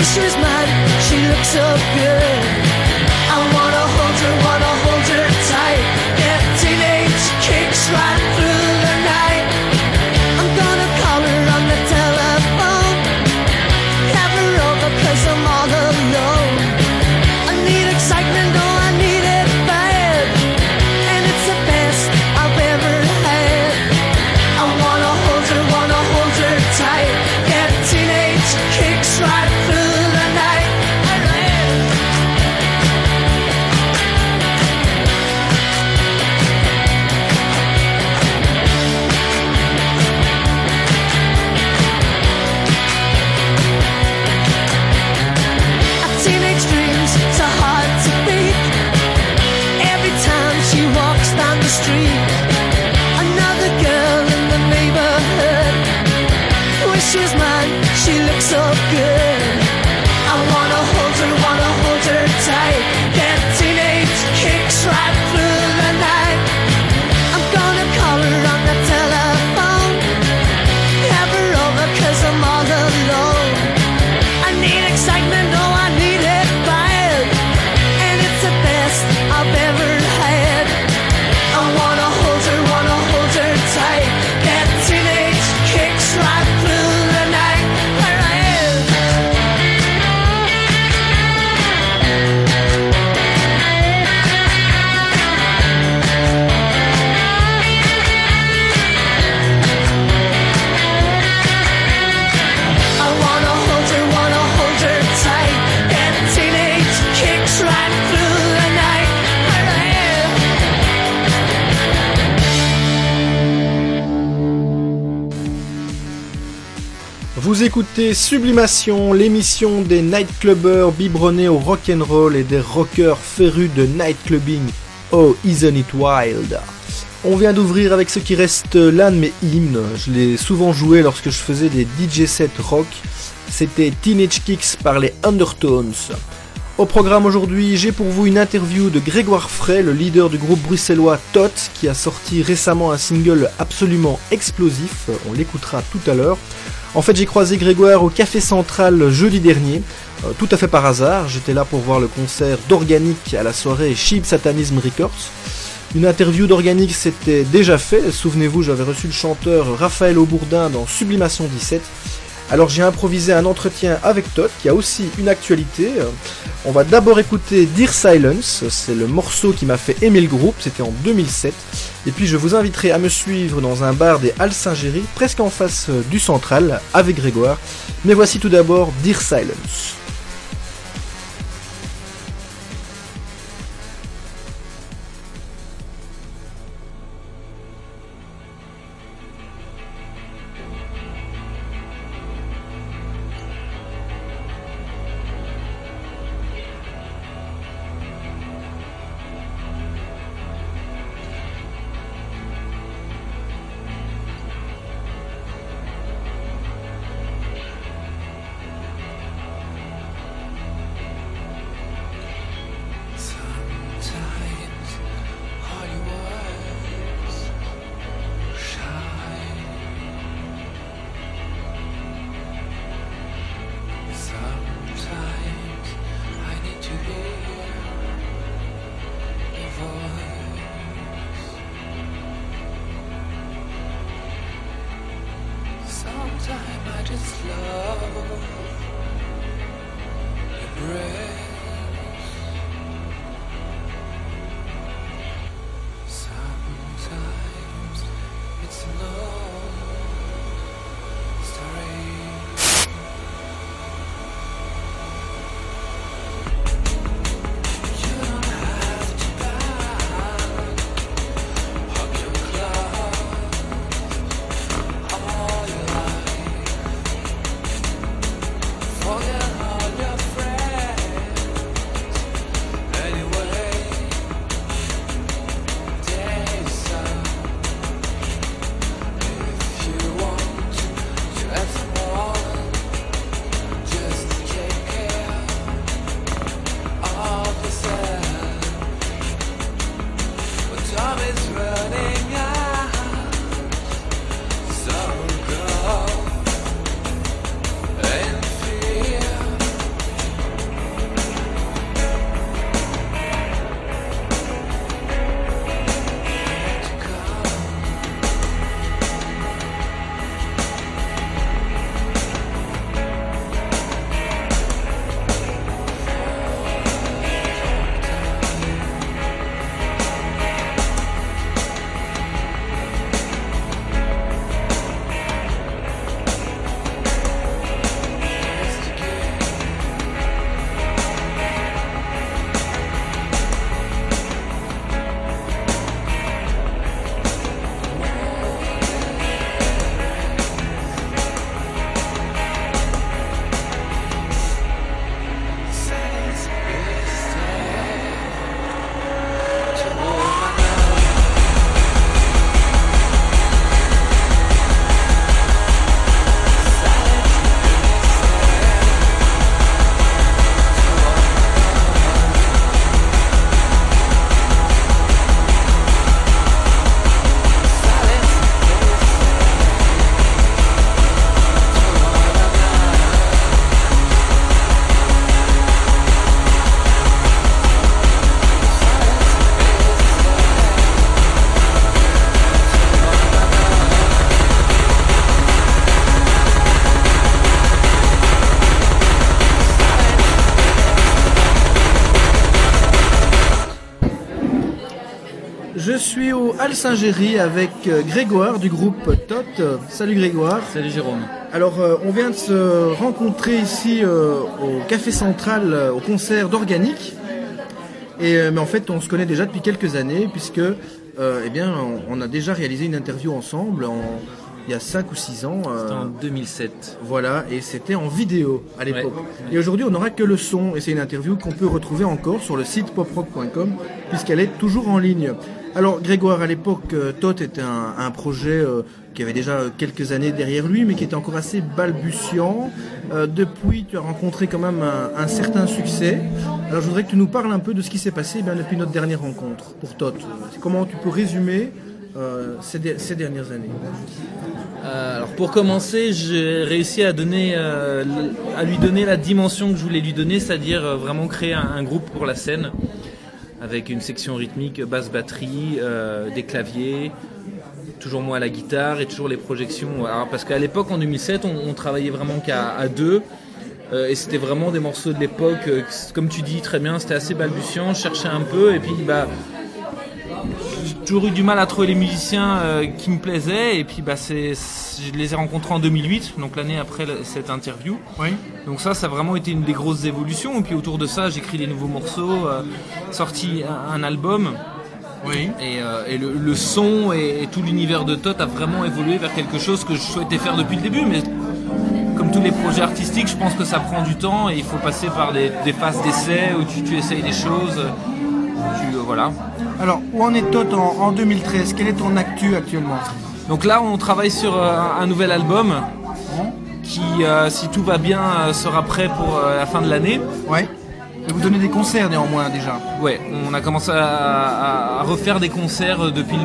wish she was mine, she looked so good. I wanna hold her tight. Get teenage kicks right through the night. I'm gonna call her on the telephone, have her over cause I'm all alone. I need excitement, oh I need it bad, and it's the best I've ever had. I wanna hold her tight. Get teenage kicks right through. She was mine, she looked so good. I wanna hold her tight. Get teenage kicks right through the night. I'm gonna call her on the telephone, have her over cause I'm all alone. I need excitement, oh I need it bad, and it's the best I've ever had. I wanna hold her tight. Get teenage kicks right through. Vous écoutez Sublimation, l'émission des nightclubbers biberonnés au rock'n'roll et des rockers férus de nightclubbing. Oh, isn't it wild? On vient d'ouvrir avec ce qui reste l'un de mes hymnes. Je l'ai souvent joué lorsque je faisais des DJ sets rock. C'était Teenage Kicks par les Undertones. Au programme aujourd'hui, j'ai pour vous une interview de Grégoire Frey, le leader du groupe bruxellois Thot, qui a sorti récemment un single absolument explosif. On l'écoutera tout à l'heure. En fait, j'ai croisé Grégoire au Café Central jeudi dernier, tout à fait par hasard. J'étais là pour voir le concert d'Organic à la soirée Sheep Satanism Records. Une interview d'Organic s'était déjà fait, souvenez-vous, j'avais reçu le chanteur Raphaël Aubourdin dans Sublimation 17. Alors j'ai improvisé un entretien avec Thot, qui a aussi une actualité. On va d'abord écouter Dear Silence, c'est le morceau qui m'a fait aimer le groupe, c'était en 2007. Et puis je vous inviterai à me suivre dans un bar des Halles Saint-Géry, presque en face du Central, avec Grégoire. Mais voici tout d'abord Dear Silence. Je suis au Hall Saint-Géry avec Grégoire du groupe TOT. Salut Grégoire. Salut Jérôme. Alors on vient de se rencontrer ici au Café Central au concert d'Organic. Mais en fait on se connaît déjà depuis quelques années puisque on a déjà réalisé une interview ensemble il y a 5 ou 6 ans. C'était en 2007. Voilà, et c'était en vidéo à l'époque. Ouais. Et aujourd'hui, on n'aura que le son. Et c'est une interview qu'on peut retrouver encore sur le site poprock.com, puisqu'elle est toujours en ligne. Alors, Grégoire, à l'époque, Thot était un projet qui avait déjà quelques années derrière lui, mais qui était encore assez balbutiant. Depuis, tu as rencontré quand même un certain succès. Alors, je voudrais que tu nous parles un peu de ce qui s'est passé depuis notre dernière rencontre pour Thot. Comment tu peux résumer ces dernières années? Alors pour commencer, j'ai réussi à lui donner la dimension que je voulais lui donner, c'est-à-dire vraiment créer un groupe pour la scène avec une section rythmique, basse-batterie, des claviers, toujours moi à la guitare et toujours les projections. Alors, parce qu'à l'époque, en 2007, on travaillait vraiment qu'à deux et c'était vraiment des morceaux de l'époque. Comme tu dis très bien, c'était assez balbutiant, je cherchais un peu et puis j'ai toujours eu du mal à trouver les musiciens qui me plaisaient et puis je les ai rencontrés en 2008, donc l'année après cette interview. Oui. Donc ça a vraiment été une des grosses évolutions et puis autour de ça j'écris des nouveaux morceaux, sorti un album. Oui. Et le son et tout l'univers de Thot a vraiment évolué vers quelque chose que je souhaitais faire depuis le début, mais comme tous les projets artistiques je pense que ça prend du temps et il faut passer par des phases d'essai où tu essayes des choses. Voilà. Alors, où en est Thot en 2013 ? Quelle est ton actu actuellement ? Donc là, on travaille sur un nouvel album qui, si tout va bien, sera prêt pour la fin de l'année. Ouais. Et vous donnez des concerts néanmoins déjà ? Ouais, on a commencé à refaire des concerts depuis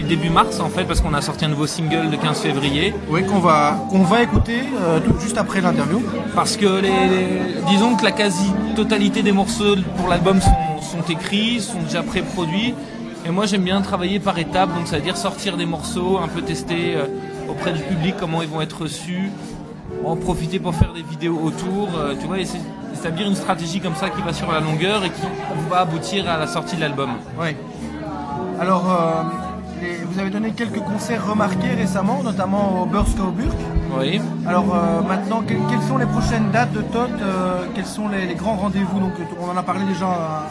le début mars en fait, parce qu'on a sorti un nouveau single le 15 février. Oui, qu'on va écouter tout juste après l'interview. Parce que disons que la quasi-totalité des morceaux pour l'album sont écrits, sont déjà pré-produits. Et moi j'aime bien travailler par étapes, donc c'est-à-dire sortir des morceaux, un peu tester auprès du public comment ils vont être reçus, en profiter pour faire des vidéos autour, tu vois, essayer d'établir une stratégie comme ça qui va sur la longueur et qui va aboutir à la sortie de l'album. Oui. Alors, vous avez donné quelques concerts remarqués récemment, notamment au Burskauburg. Oui. Alors maintenant, quelles sont les prochaines dates de Thot ? Quels sont les grands rendez-vous ? Donc, on en a parlé déjà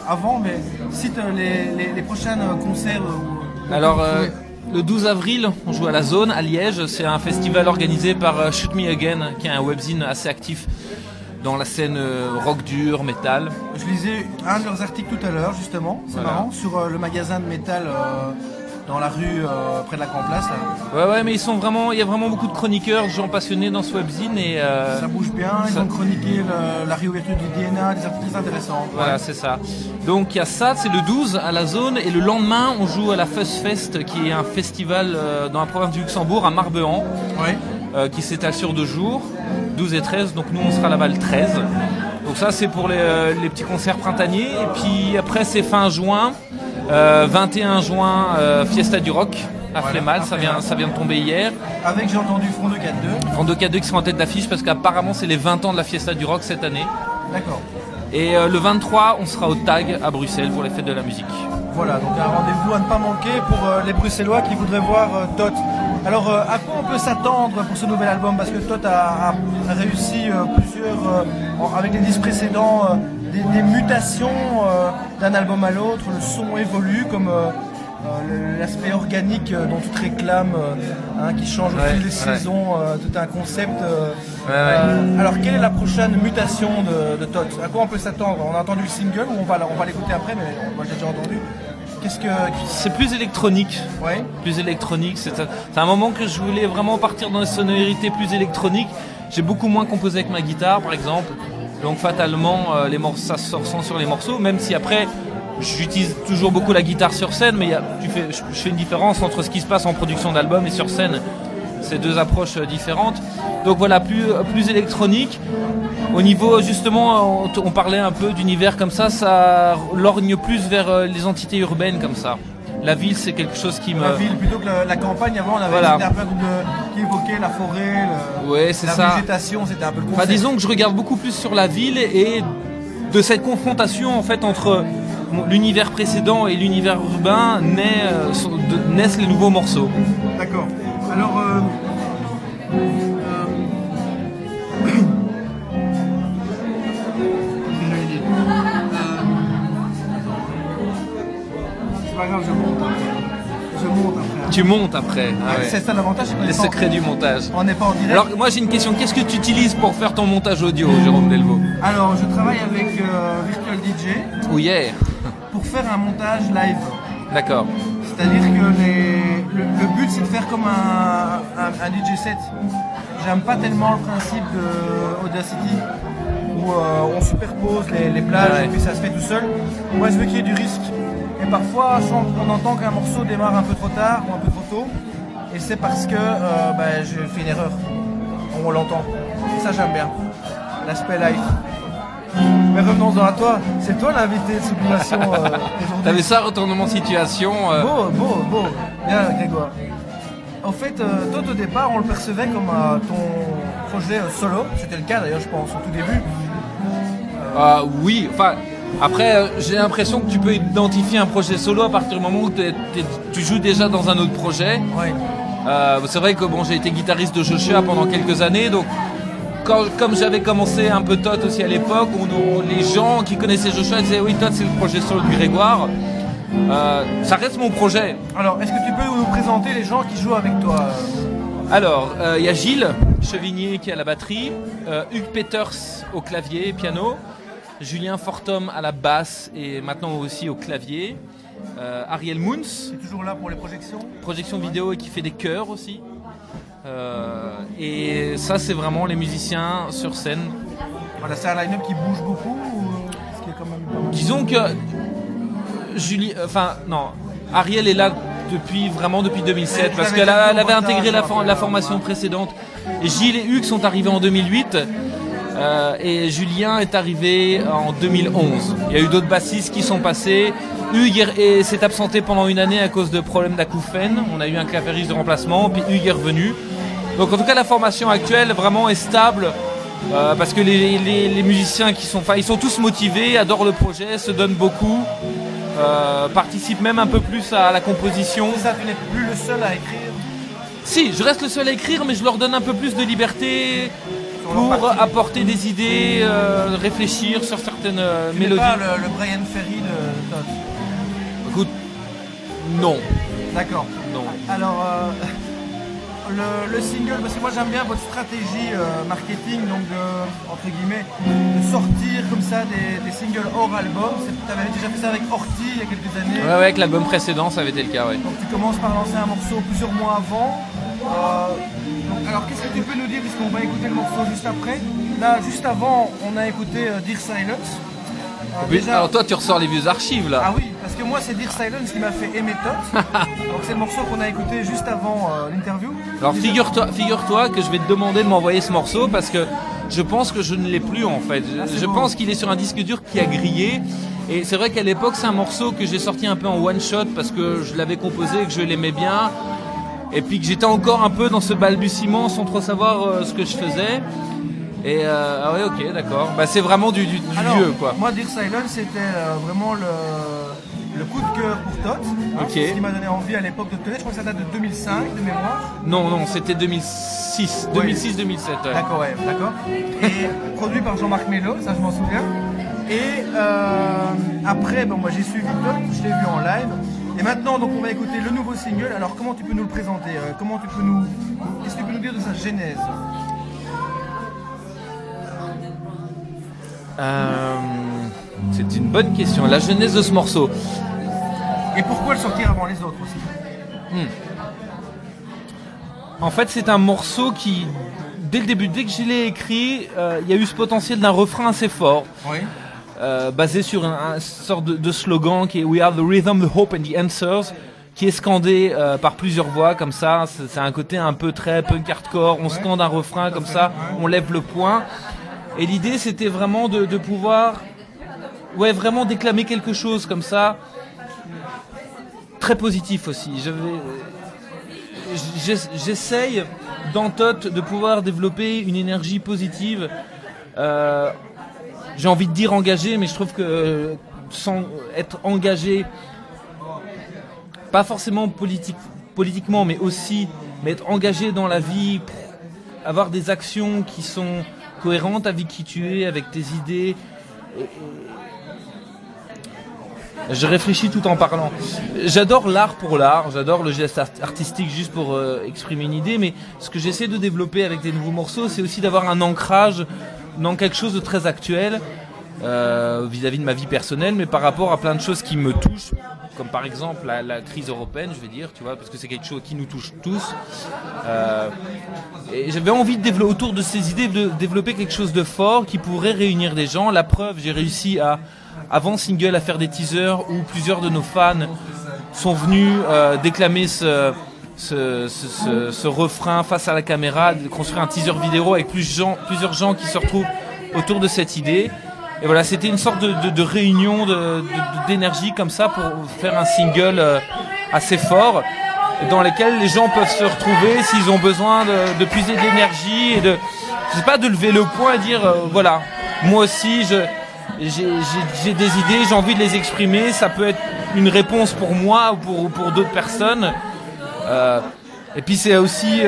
avant, mais cite les prochains concerts. Alors, le 12 avril, on joue à La Zone, à Liège. C'est un festival organisé par Shoot Me Again, qui est un webzine assez actif dans la scène rock dur, métal. Je lisais un de leurs articles tout à l'heure, justement, c'est marrant, sur le magasin de métal dans la rue près de la Grand Place. Là. Ouais, mais il y a vraiment beaucoup de chroniqueurs, de gens passionnés dans ce webzine. Et, ça bouge bien, ils ont chroniqué la réouverture du DNA, des articles très intéressants. Ouais. Voilà, c'est ça. Donc il y a ça, c'est le 12 à La Zone, et le lendemain, on joue à la FuzzFest, qui est un festival dans la province du Luxembourg, à Marbehan, qui s'étale sur 2 jours. 12 et 13, donc nous on sera là-bas le 13. Donc ça c'est pour les petits concerts printaniers. Et puis après c'est fin juin, 21 juin, Fiesta du Rock à Flémalle, ça vient de tomber hier. Avec, j'ai entendu, Front 242. Front 242 qui sera en tête d'affiche parce qu'apparemment c'est les 20 ans de la Fiesta du Rock cette année. D'accord. Et le 23 on sera au TAG à Bruxelles pour les fêtes de la musique. Voilà, donc un rendez-vous à ne pas manquer pour les Bruxellois qui voudraient voir Thot. Alors, à quoi on peut s'attendre pour ce nouvel album ? Parce que Thot a réussi avec les disques précédents, des mutations d'un album à l'autre. Le son évolue comme l'aspect organique dont tu te réclames, qui change au fil des saisons, tout un concept. Alors, quelle est la prochaine mutation de Thot ? À quoi on peut s'attendre ? On a entendu le single, on va l'écouter après, mais moi j'ai déjà entendu. C'est plus électronique. Ouais. Plus électronique. C'est un moment que je voulais vraiment partir dans des sonorités plus électroniques. J'ai beaucoup moins composé avec ma guitare, par exemple. Donc fatalement, ça se ressent sur les morceaux. Même si après, j'utilise toujours beaucoup la guitare sur scène, mais je fais une différence entre ce qui se passe en production d'album et sur scène. C'est 2 approches différentes. Donc voilà, plus électronique. Au niveau, justement, on parlait un peu d'univers comme ça, ça lorgne plus vers les entités urbaines comme ça. La ville, c'est quelque chose qui me... La ville, plutôt que la campagne. Avant, on avait un peu qui évoquait la forêt, c'est la végétation, c'était un peu le concept. Disons que je regarde beaucoup plus sur la ville et de cette confrontation, en fait, entre l'univers précédent et l'univers urbain naissent les nouveaux morceaux. D'accord. Alors, c'est pas grave, je monte après. Tu montes après. Ah ouais. C'est ça l'avantage. Les secrets du montage. On n'est pas en direct. Alors moi j'ai une question. Qu'est-ce que tu utilises pour faire ton montage audio, Jérôme Delvaux ? Alors je travaille avec Virtual DJ. Ou hier. Pour faire un montage live. D'accord. C'est-à-dire que le but c'est de faire comme un DJ set. J'aime pas tellement le principe de Audacity où on superpose les plages et puis ça se fait tout seul. Moi je veux qu'il y ait du risque. Et parfois, on entend qu'un morceau démarre un peu trop tard ou un peu trop tôt, et c'est parce que j'ai fait une erreur. On l'entend. Et ça, j'aime bien. L'aspect live. Mais revenons à toi. C'est toi l'invité de Sublimation aujourd'hui. T'avais ça, retournement de situation. Beau. Bien, Grégoire. En fait, Thot, au départ, on le percevait comme ton projet solo. C'était le cas, d'ailleurs, je pense, au tout début. Oui, enfin... Après, j'ai l'impression que tu peux identifier un projet solo à partir du moment où tu joues déjà dans un autre projet. Ouais. C'est vrai que j'ai été guitariste de Joshua pendant quelques années, donc comme j'avais commencé un peu Thot aussi à l'époque, les gens qui connaissaient Joshua disaient oui, Thot c'est le projet solo du Grégoire. Ça reste mon projet. Alors, est-ce que tu peux nous présenter les gens qui jouent avec toi ? Alors, il y a Gilles Chevigné qui est à la batterie, Hugues Peters au clavier, piano. Julien Fortum à la basse et maintenant aussi au clavier. Ariel Moons. C'est toujours là pour les projections. Projection vidéo et qui fait des chœurs aussi. Et ça, c'est vraiment les musiciens sur scène. Voilà, c'est un line-up qui bouge beaucoup ou... qui est quand même pas mal. Disons que Ariel est là depuis 2007 parce qu'elle avait intégré la formation précédente. Et Gilles et Hugues sont arrivés en 2008. Et Julien est arrivé en 2011. Il y a eu d'autres bassistes qui sont passés. Hugues s'est absenté pendant une année à cause de problèmes d'acouphènes. On a eu un clavieriste de remplacement, puis Hugues est revenu. Donc en tout cas, la formation actuelle vraiment est stable parce que les musiciens qui sont, ils sont tous motivés, adorent le projet, se donnent beaucoup, participent même un peu plus à la composition. Ça, tu n'es plus le seul à écrire. Si, je reste le seul à écrire, mais je leur donne un peu plus de liberté. Pour apporter des idées, réfléchir sur certaines mélodies. Tu n'es pas le Brian Ferry de Thot ? Écoute, non. D'accord. Non. Alors, le single, parce que moi j'aime bien votre stratégie marketing, donc entre guillemets, de sortir comme ça des singles hors album. Tu avais déjà fait ça avec Horty il y a quelques années. Ouais, avec l'album précédent, ça avait été le cas, ouais. Donc tu commences par lancer un morceau plusieurs mois avant. Alors qu'est-ce que tu peux nous dire, puisqu'on va écouter le morceau juste après. Là, juste avant, on a écouté Dear Silence. Alors toi, tu ressors les vieux archives là. Ah oui, parce que moi, c'est Dear Silence qui m'a fait aimer Thot. Donc c'est le morceau qu'on a écouté juste avant l'interview. Alors figure-toi que je vais te demander de m'envoyer ce morceau parce que je pense que je ne l'ai plus en fait. Je pense qu'il est sur un disque dur qui a grillé. Et c'est vrai qu'à l'époque, c'est un morceau que j'ai sorti un peu en one shot parce que je l'avais composé et que je l'aimais bien. Et puis que j'étais encore un peu dans ce balbutiement sans trop savoir ce que je faisais. Et ah ouais, ok, d'accord. Bah, c'est vraiment du vieux, quoi. Moi, Dear Silence, c'était vraiment le coup de cœur pour Thot. Okay. Ce qui m'a donné envie à l'époque de te connaître. Je crois que ça date de 2005, de mémoire. Non, c'était 2006. Ouais. 2006-2007. Ouais. D'accord. Et produit par Jean-Marc Mello, ça je m'en souviens. Et après, moi j'ai suivi Thot, je l'ai vu en live. Et maintenant, donc, on va écouter le nouveau single. Alors, comment tu peux nous le présenter ? Qu'est-ce que tu peux nous dire de sa genèse ? C'est une bonne question. La genèse de ce morceau. Et pourquoi le sortir avant les autres aussi ? En fait, c'est un morceau qui, dès le début, dès que je l'ai écrit, il y a eu ce potentiel d'un refrain assez fort. Oui. Basé sur un sorte de slogan qui est We are the rhythm, the hope and the answers, qui est scandé par plusieurs voix comme ça. C'est un côté un peu très punk hardcore. On scande un refrain comme ça, on lève le poing. Et l'idée, c'était vraiment de pouvoir, vraiment déclamer quelque chose comme ça, très positif aussi. J'essaye dans Thot de pouvoir développer une énergie positive. J'ai envie de dire engagé, mais je trouve que sans être engagé, pas forcément politiquement, mais aussi mais être engagé dans la vie, avoir des actions qui sont cohérentes avec qui tu es, avec tes idées. Je réfléchis tout en parlant. J'adore l'art pour l'art, j'adore le geste artistique juste pour exprimer une idée, mais ce que j'essaie de développer avec des nouveaux morceaux, c'est aussi d'avoir un ancrage dans quelque chose de très actuel vis-à-vis de ma vie personnelle, mais par rapport à plein de choses qui me touchent, comme par exemple la crise européenne, je vais dire, tu vois, parce que c'est quelque chose qui nous touche tous. Et j'avais envie de développer, autour de ces idées, de développer quelque chose de fort qui pourrait réunir des gens. La preuve, j'ai réussi à, avant single, à faire des teasers où plusieurs de nos fans sont venus déclamer ce refrain face à la caméra, de construire un teaser vidéo avec plusieurs gens qui se retrouvent autour de cette idée. Et voilà, c'était une sorte de réunion d'énergie comme ça pour faire un single assez fort dans lequel les gens peuvent se retrouver s'ils ont besoin de puiser de l'énergie et de, je sais pas, de lever le poing et dire voilà, moi aussi j'ai des idées, j'ai envie de les exprimer, ça peut être une réponse pour moi ou pour d'autres personnes. Et puis c'est aussi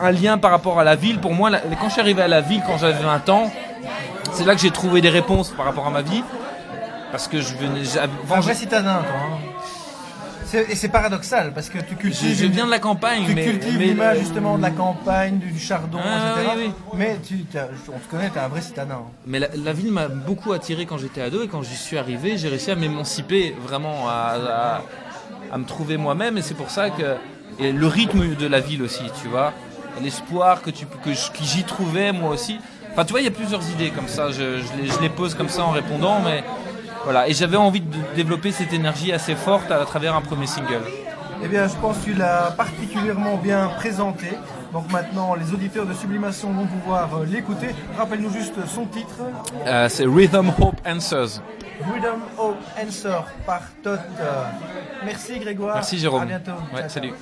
un lien par rapport à la ville. Pour moi, quand je suis arrivé à la ville, quand j'avais 20 ans, c'est là que j'ai trouvé des réponses par rapport à ma vie. Parce que je venais... Un vrai citadin, toi. Hein. Et c'est paradoxal, parce que tu cultives... Je viens de la campagne, mais... Tu cultives l'image, justement, de la campagne, du chardon, etc. Oui, oui. Mais on te connaît, t'es un vrai citadin. Mais la ville m'a beaucoup attiré quand j'étais ado, et quand j'y suis arrivé, j'ai réussi à m'émanciper, vraiment, à me trouver moi-même, et c'est pour ça que... Et le rythme de la ville aussi, tu vois. L'espoir que j'y trouvais, moi aussi. Enfin, tu vois, il y a plusieurs idées comme ça. Je les pose comme ça en répondant, mais... Voilà, et j'avais envie de développer cette énergie assez forte à travers un premier single. Eh bien, je pense que tu l'as particulièrement bien présenté. Donc maintenant, les auditeurs de Sublimation vont pouvoir l'écouter. Rappelle-nous juste son titre. C'est Rhythm Hope Answers. Rhythm Hope Answers par Thot. Merci Grégoire. Merci Jérôme. À bientôt. Ouais, salut.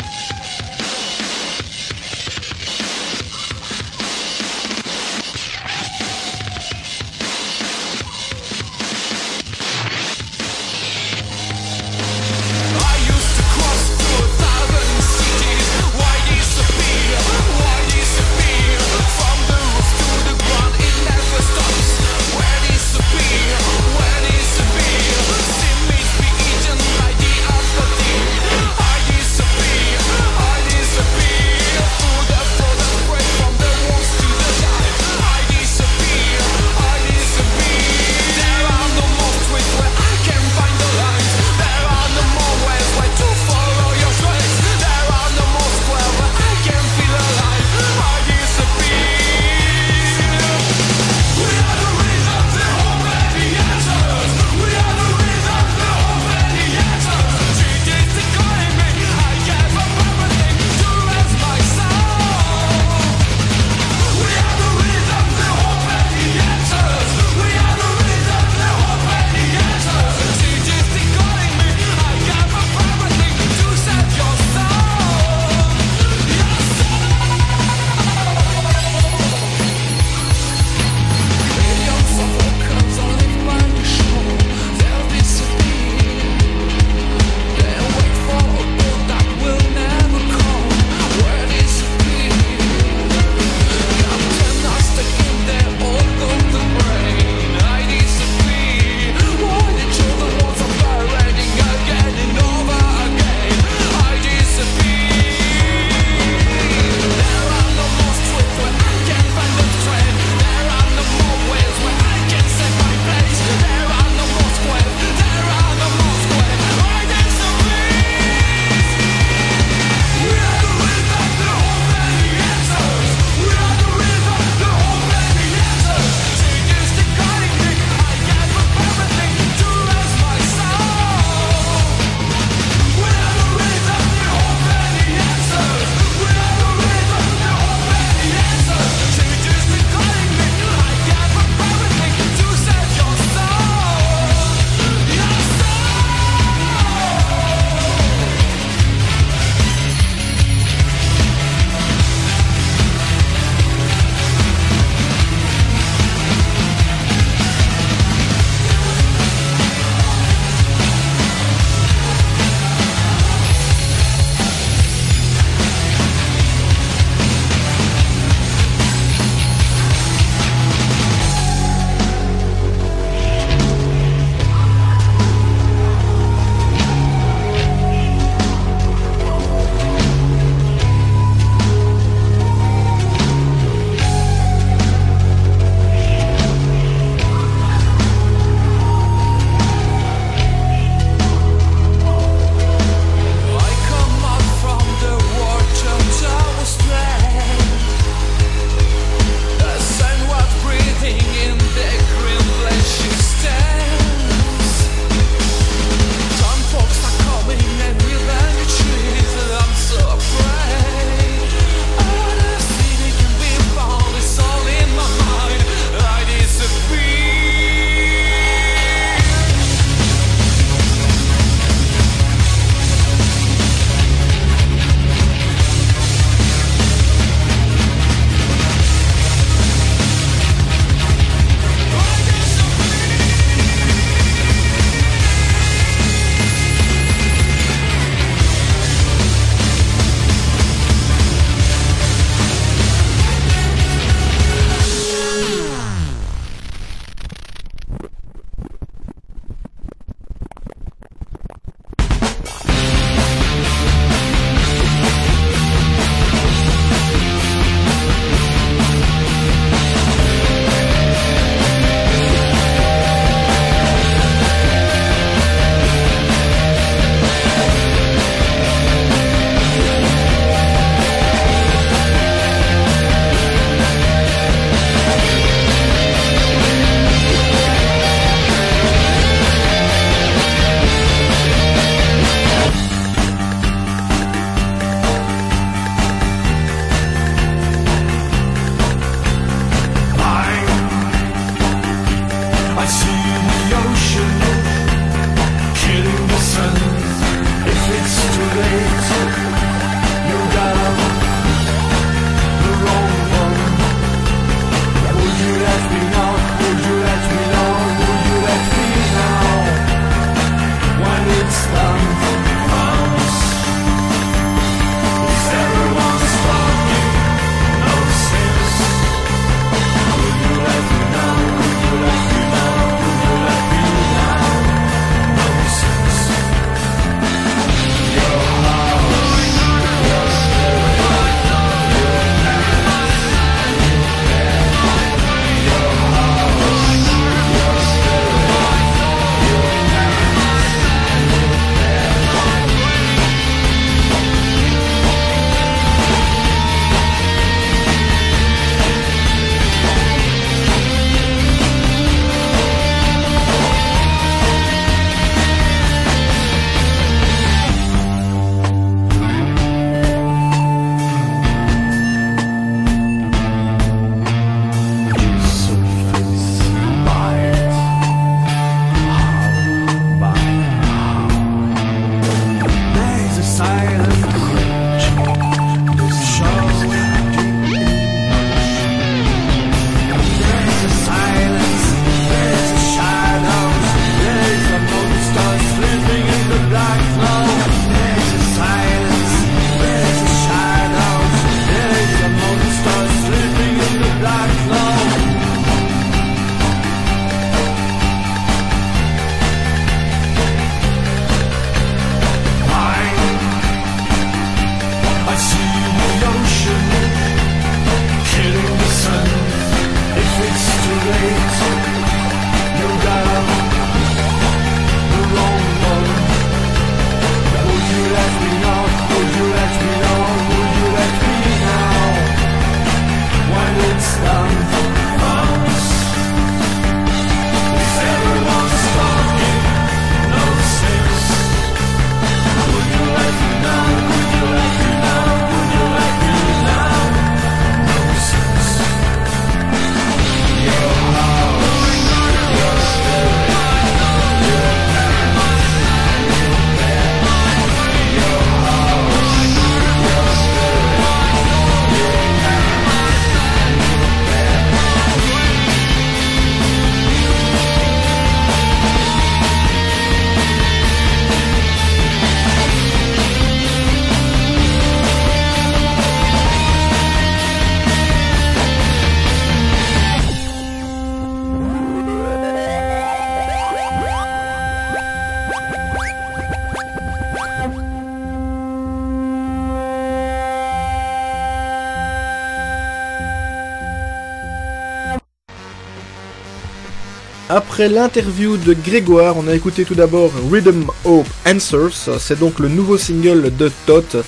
Après l'interview de Grégoire, on a écouté tout d'abord Rhythm Hope Answers, c'est donc le nouveau single de Thot.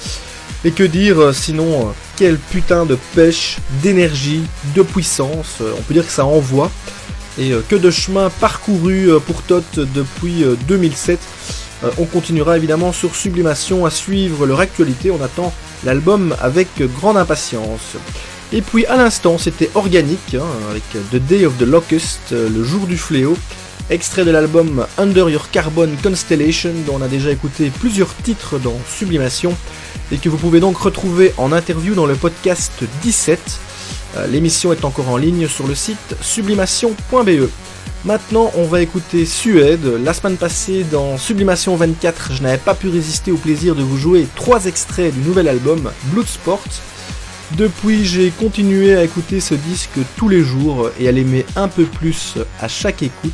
Et que dire sinon, quelle putain de pêche, d'énergie, de puissance, on peut dire que ça envoie. Et que de chemin parcouru pour Thot depuis 2007. On continuera évidemment sur Sublimation à suivre leur actualité, on attend l'album avec grande impatience. Et puis à l'instant c'était Organic avec The Day of the Locust, le jour du fléau, extrait de l'album Under Your Carbon Constellation dont on a déjà écouté plusieurs titres dans Sublimation et que vous pouvez donc retrouver en interview dans le podcast 17. L'émission est encore en ligne sur le site sublimation.be. Maintenant, on va écouter Suede. La semaine passée, dans Sublimation 24, je n'avais pas pu résister au plaisir de vous jouer 3 extraits du nouvel album Bloodsports. Depuis, j'ai continué à écouter ce disque tous les jours et à l'aimer un peu plus à chaque écoute.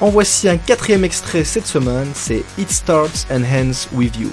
En voici un 4e extrait cette semaine, c'est It Starts and Ends With You.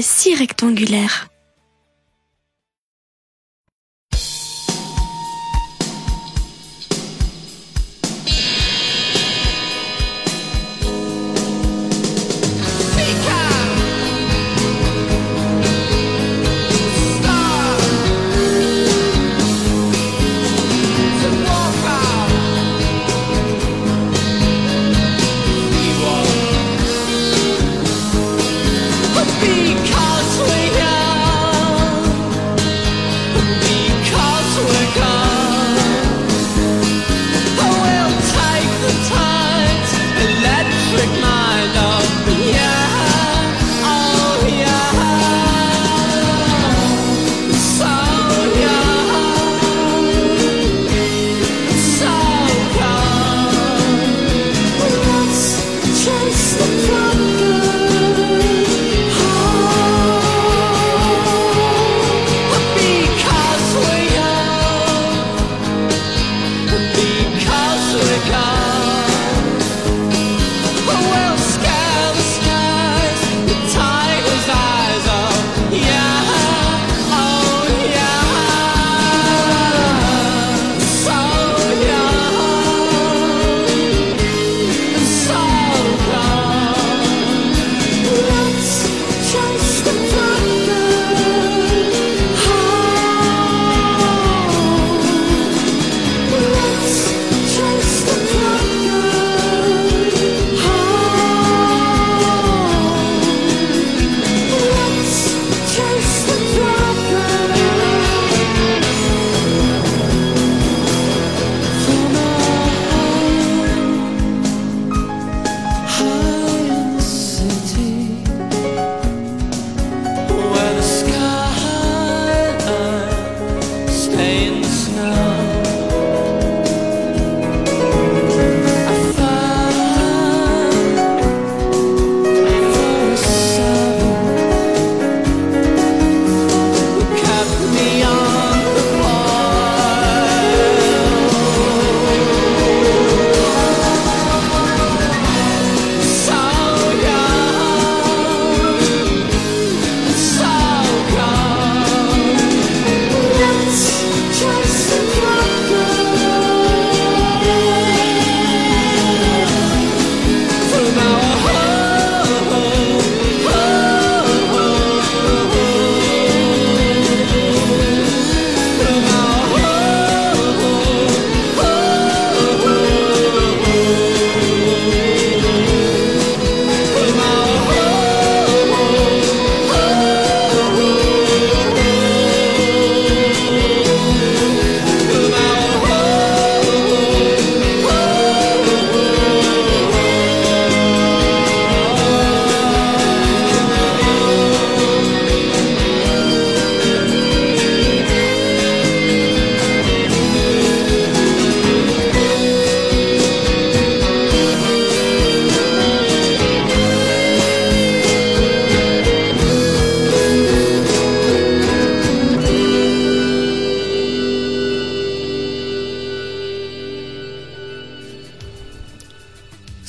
Si rectangulaire.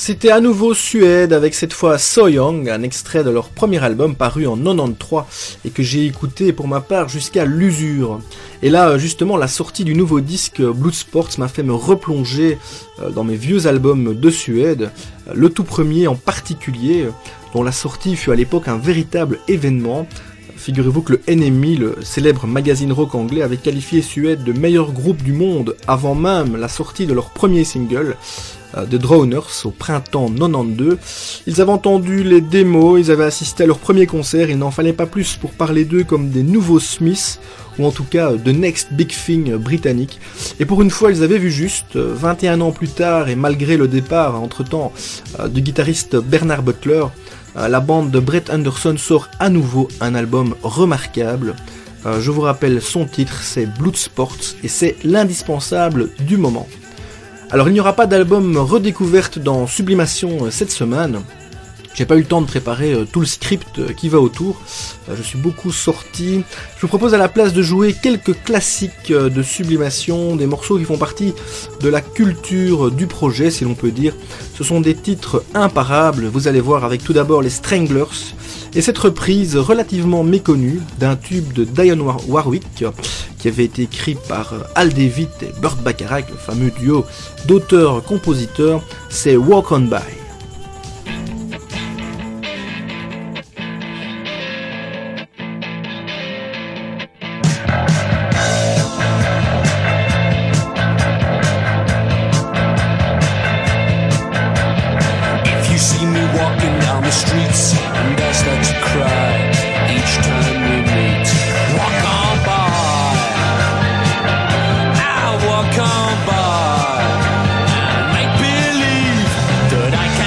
C'était à nouveau Suede avec cette fois So Young, un extrait de leur premier album paru en 93 et que j'ai écouté pour ma part jusqu'à l'usure. Et là justement la sortie du nouveau disque Bloodsports m'a fait me replonger dans mes vieux albums de Suede, le tout premier en particulier dont la sortie fut à l'époque un véritable événement. Figurez-vous que le NME, le célèbre magazine rock anglais, avait qualifié Suède de meilleur groupe du monde avant même la sortie de leur premier single, The Drowners, au printemps 92. Ils avaient entendu les démos, ils avaient assisté à leur premier concert, il n'en fallait pas plus pour parler d'eux comme des nouveaux Smiths, ou en tout cas The Next Big Thing britannique. Et pour une fois, ils avaient vu juste, 21 ans plus tard, et malgré le départ, entre-temps, du guitariste Bernard Butler, la bande de Brett Anderson sort à nouveau un album remarquable. Je vous rappelle son titre, c'est Bloodsports et c'est l'indispensable du moment. Alors il n'y aura pas d'album redécouverte dans Sublimation cette semaine. J'ai pas eu le temps de préparer tout le script qui va autour. Je suis beaucoup sorti. Je vous propose à la place de jouer quelques classiques de Sublimation, des morceaux qui font partie de la culture du projet, si l'on peut dire. Ce sont des titres imparables, vous allez voir, avec tout d'abord les Stranglers, et cette reprise relativement méconnue d'un tube de Dionne Warwick, qui avait été écrit par Al Dewitt et Burt Bacharach, le fameux duo d'auteurs-compositeurs, c'est Walk On By. Come by and make believe that I can.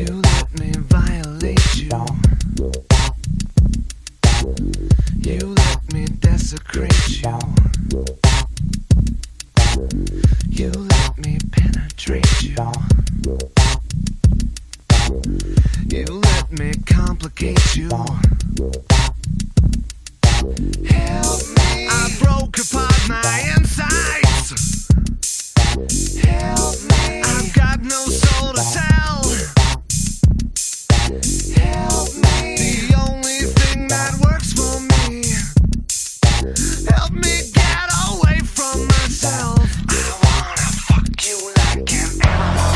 you, let me violate you. You let me desecrate you. You let me penetrate you. You let me complicate you. Help me, I broke apart my insides. Help me, I've got no soul to tell. Help me, the only thing that works for me. Help me get away from myself. I wanna fuck you like an animal.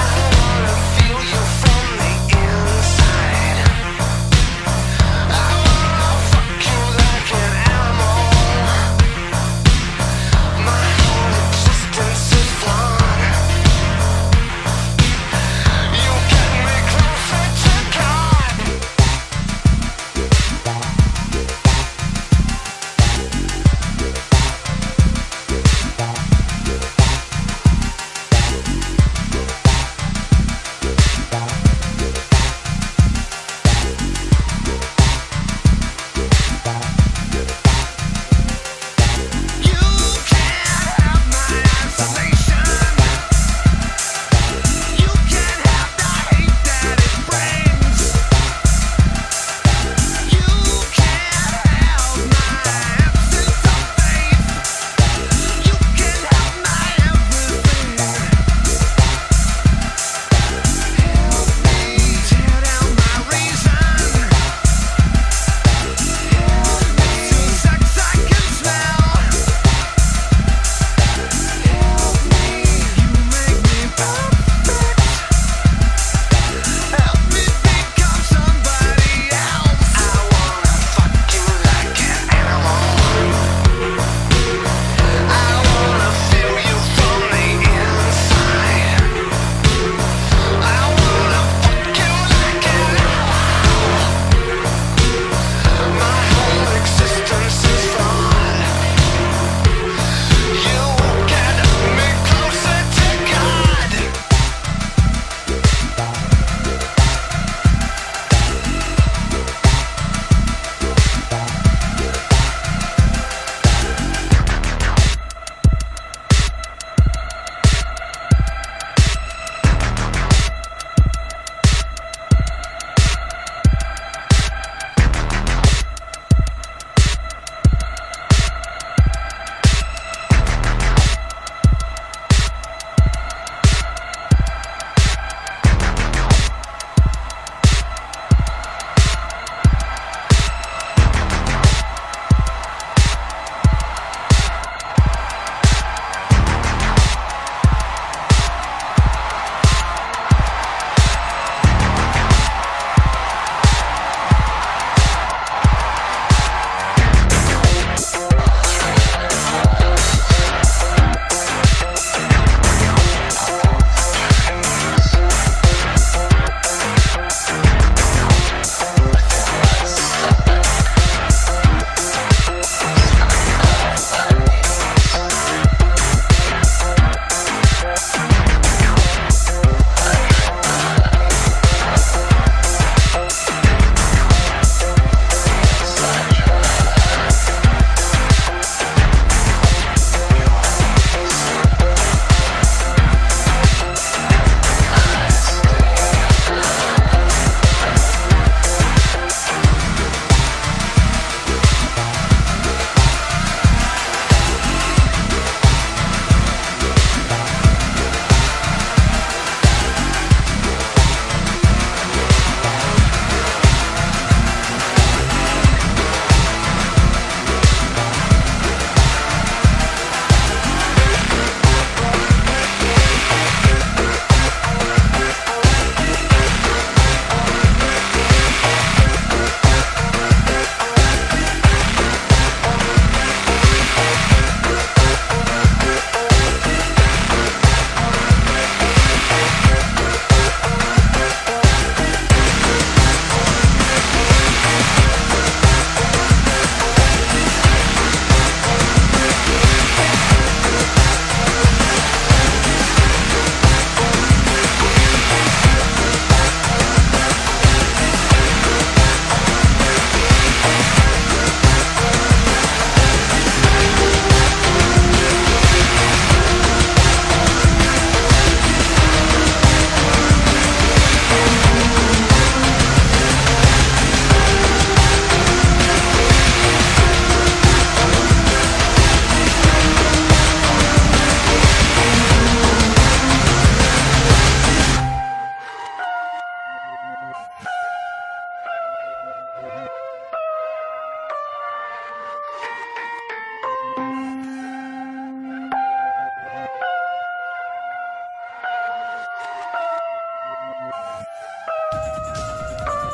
I wanna feel you from the inside. I wanna fuck you like an animal. My whole existence is flawed.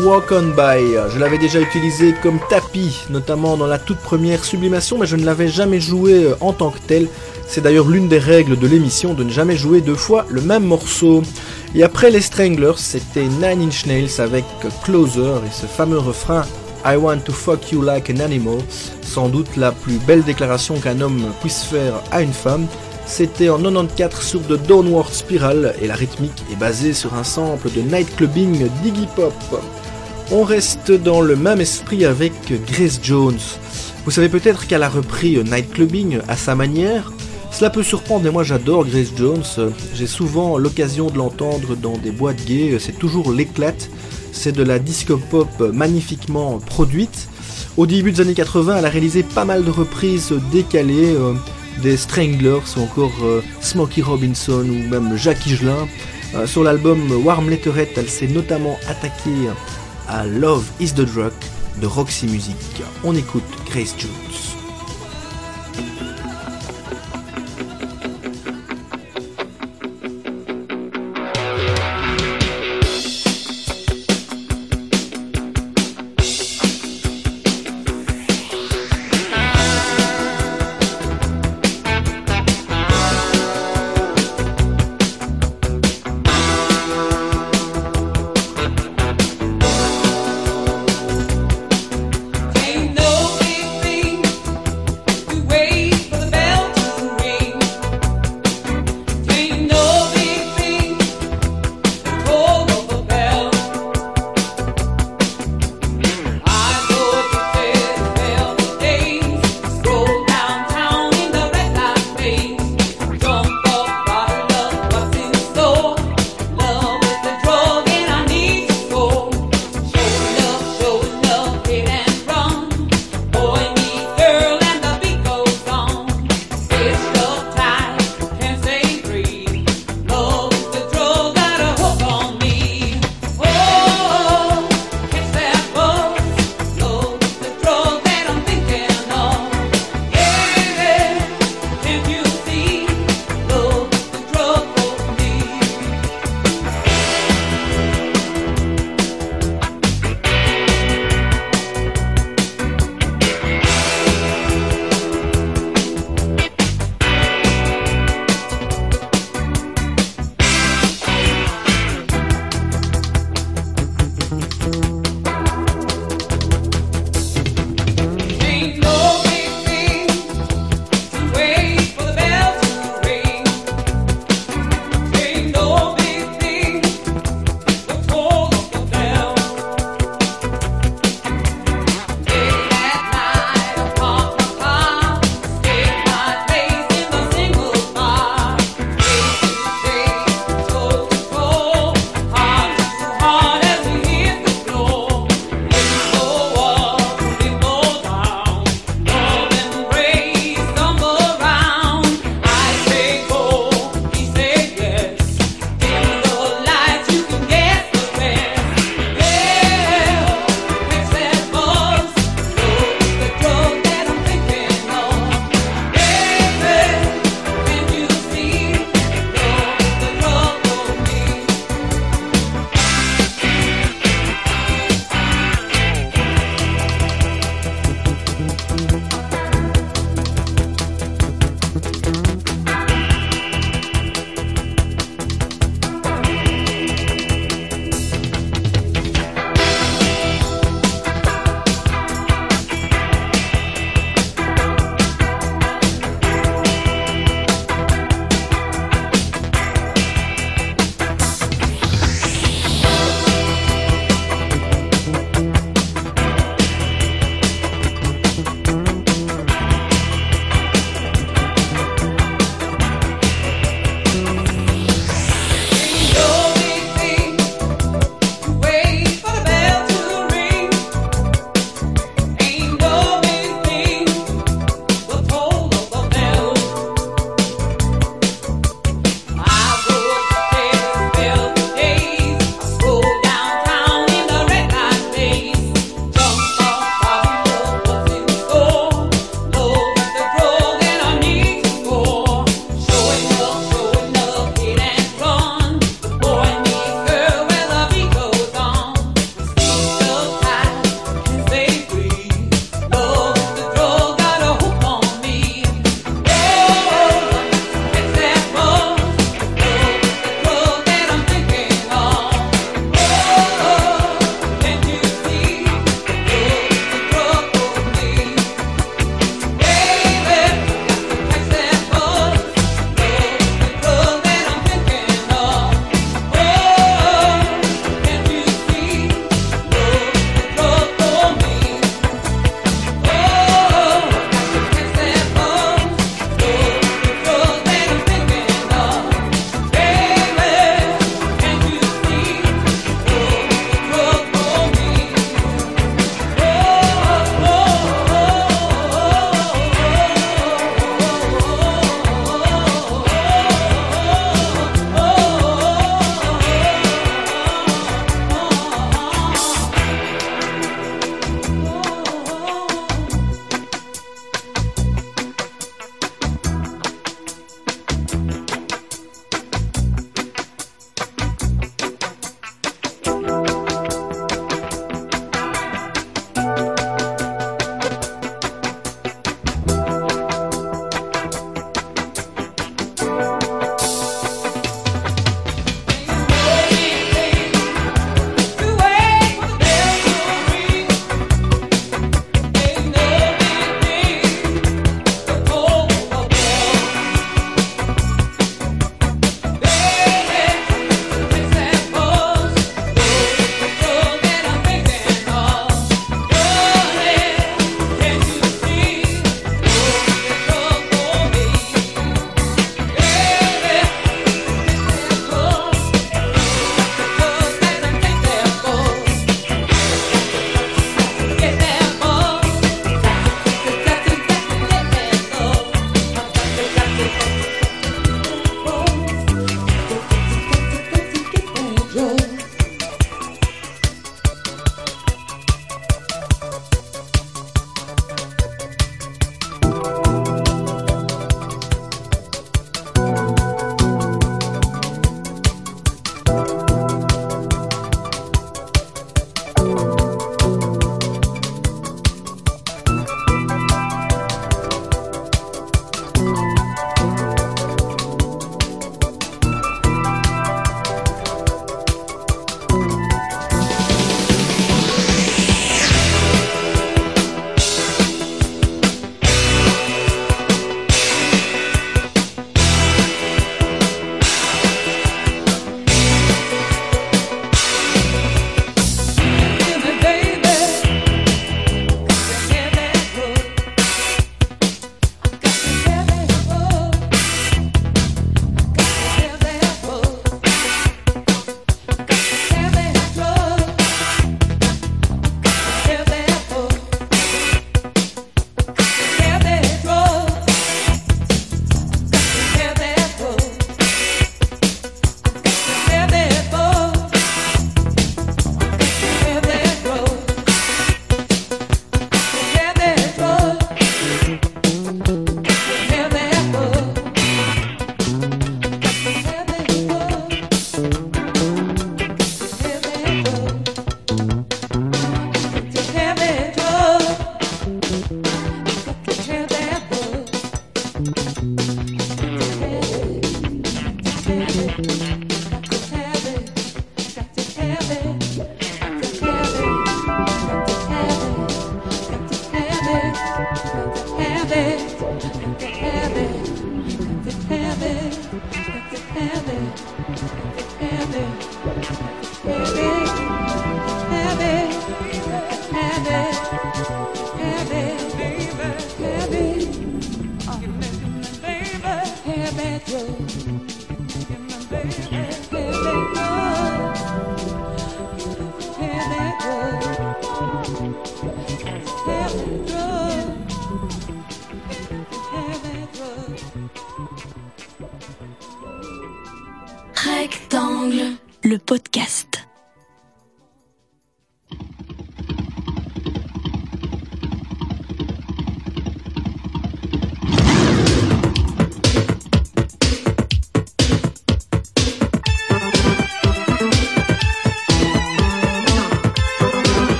Walk On By. Je l'avais déjà utilisé comme tapis, notamment dans la toute première Sublimation, mais je ne l'avais jamais joué en tant que tel. C'est d'ailleurs l'une des règles de l'émission, de ne jamais jouer deux fois le même morceau. Et après les Stranglers, c'était Nine Inch Nails avec Closer et ce fameux refrain « I want to fuck you like an animal », sans doute la plus belle déclaration qu'un homme puisse faire à une femme. C'était en 94 sur The Downward Spiral et la rythmique est basée sur un sample de Nightclubbing d'Iggy Pop. On reste dans le même esprit avec Grace Jones. Vous savez peut-être qu'elle a repris Nightclubbing à sa manière. Cela peut surprendre, mais moi j'adore Grace Jones. J'ai souvent l'occasion de l'entendre dans des boîtes gays, c'est toujours l'éclate. C'est de la disco pop magnifiquement produite. Au début des années 80, elle a réalisé pas mal de reprises décalées, des Stranglers ou encore Smokey Robinson ou même Jacques Higelin. Sur l'album Warm Letterette, elle s'est notamment attaquée à Love is the Drug de Roxy Music. On écoute Grace Jones.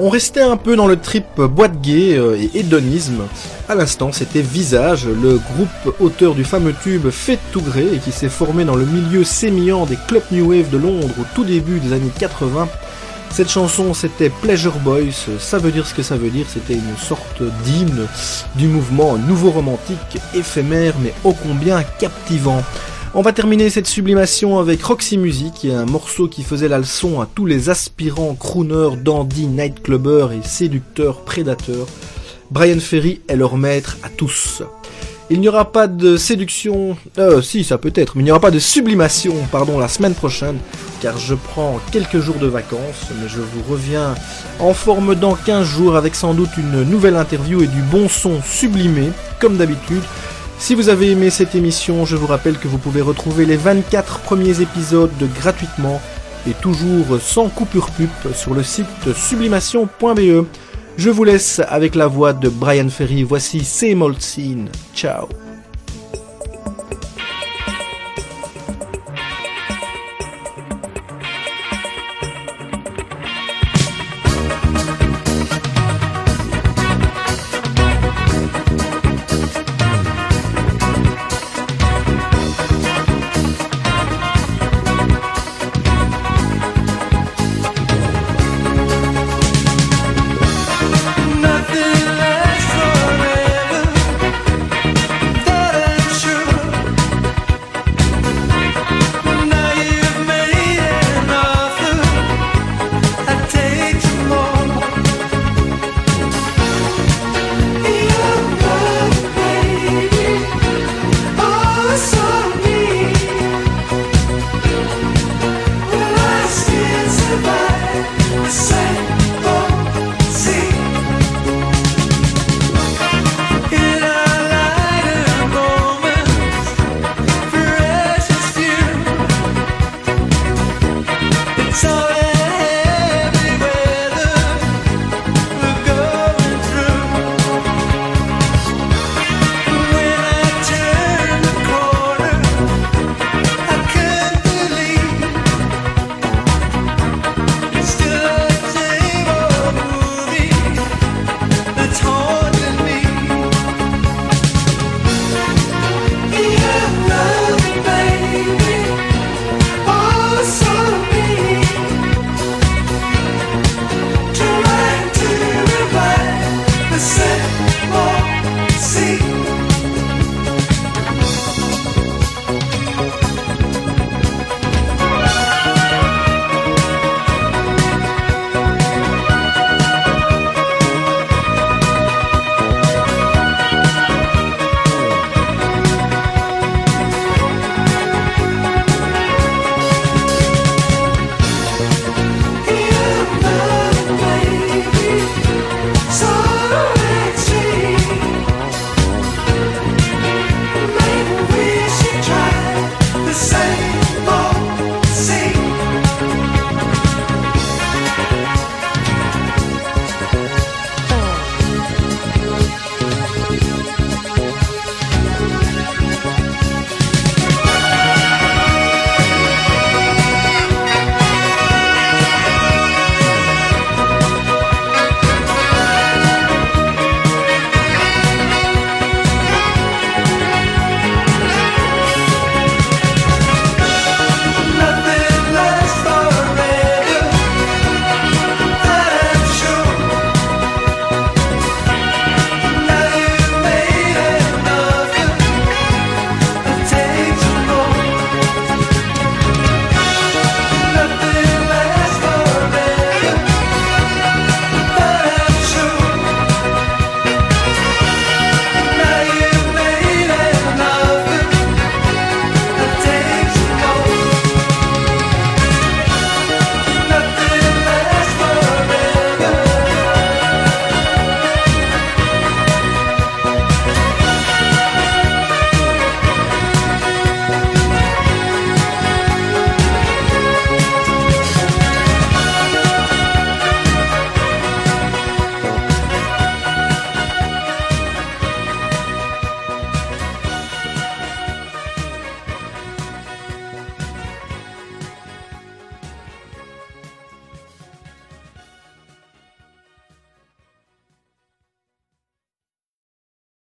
On restait un peu dans le trip boîte gay et hédonisme. À l'instant, c'était Visage, le groupe auteur du fameux tube fait de tout gré et qui s'est formé dans le milieu sémillant des clubs New Wave de Londres au tout début des années 80. Cette chanson, c'était Pleasure Boys, ça veut dire ce que ça veut dire, c'était une sorte d'hymne du mouvement nouveau romantique, éphémère mais ô combien captivant. On va terminer cette sublimation avec Roxy Music et un morceau qui faisait la leçon à tous les aspirants crooners, dandy, nightclubbers et séducteurs, prédateurs. Brian Ferry est leur maître à tous. Il n'y aura pas de séduction... si, ça peut être, mais il n'y aura pas de sublimation, pardon, la semaine prochaine. car je prends quelques jours de vacances, mais je vous reviens en forme dans 15 jours avec sans doute une nouvelle interview et du bon son sublimé, comme d'habitude. Si vous avez aimé cette émission, je vous rappelle que vous pouvez retrouver les 24 premiers épisodes gratuitement et toujours sans coupure pub sur le site sublimation.be. Je vous laisse avec la voix de Brian Ferry, voici Same Old Scene, ciao.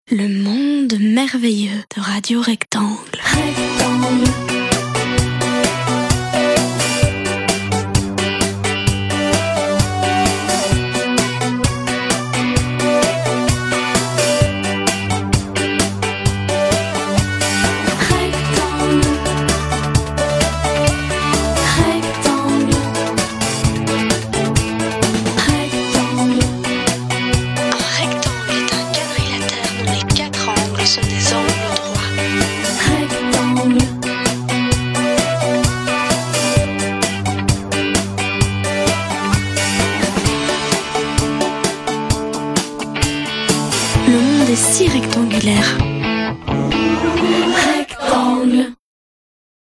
Le monde merveilleux de Radio Rectangle. Rectangle. des si rectangulaires.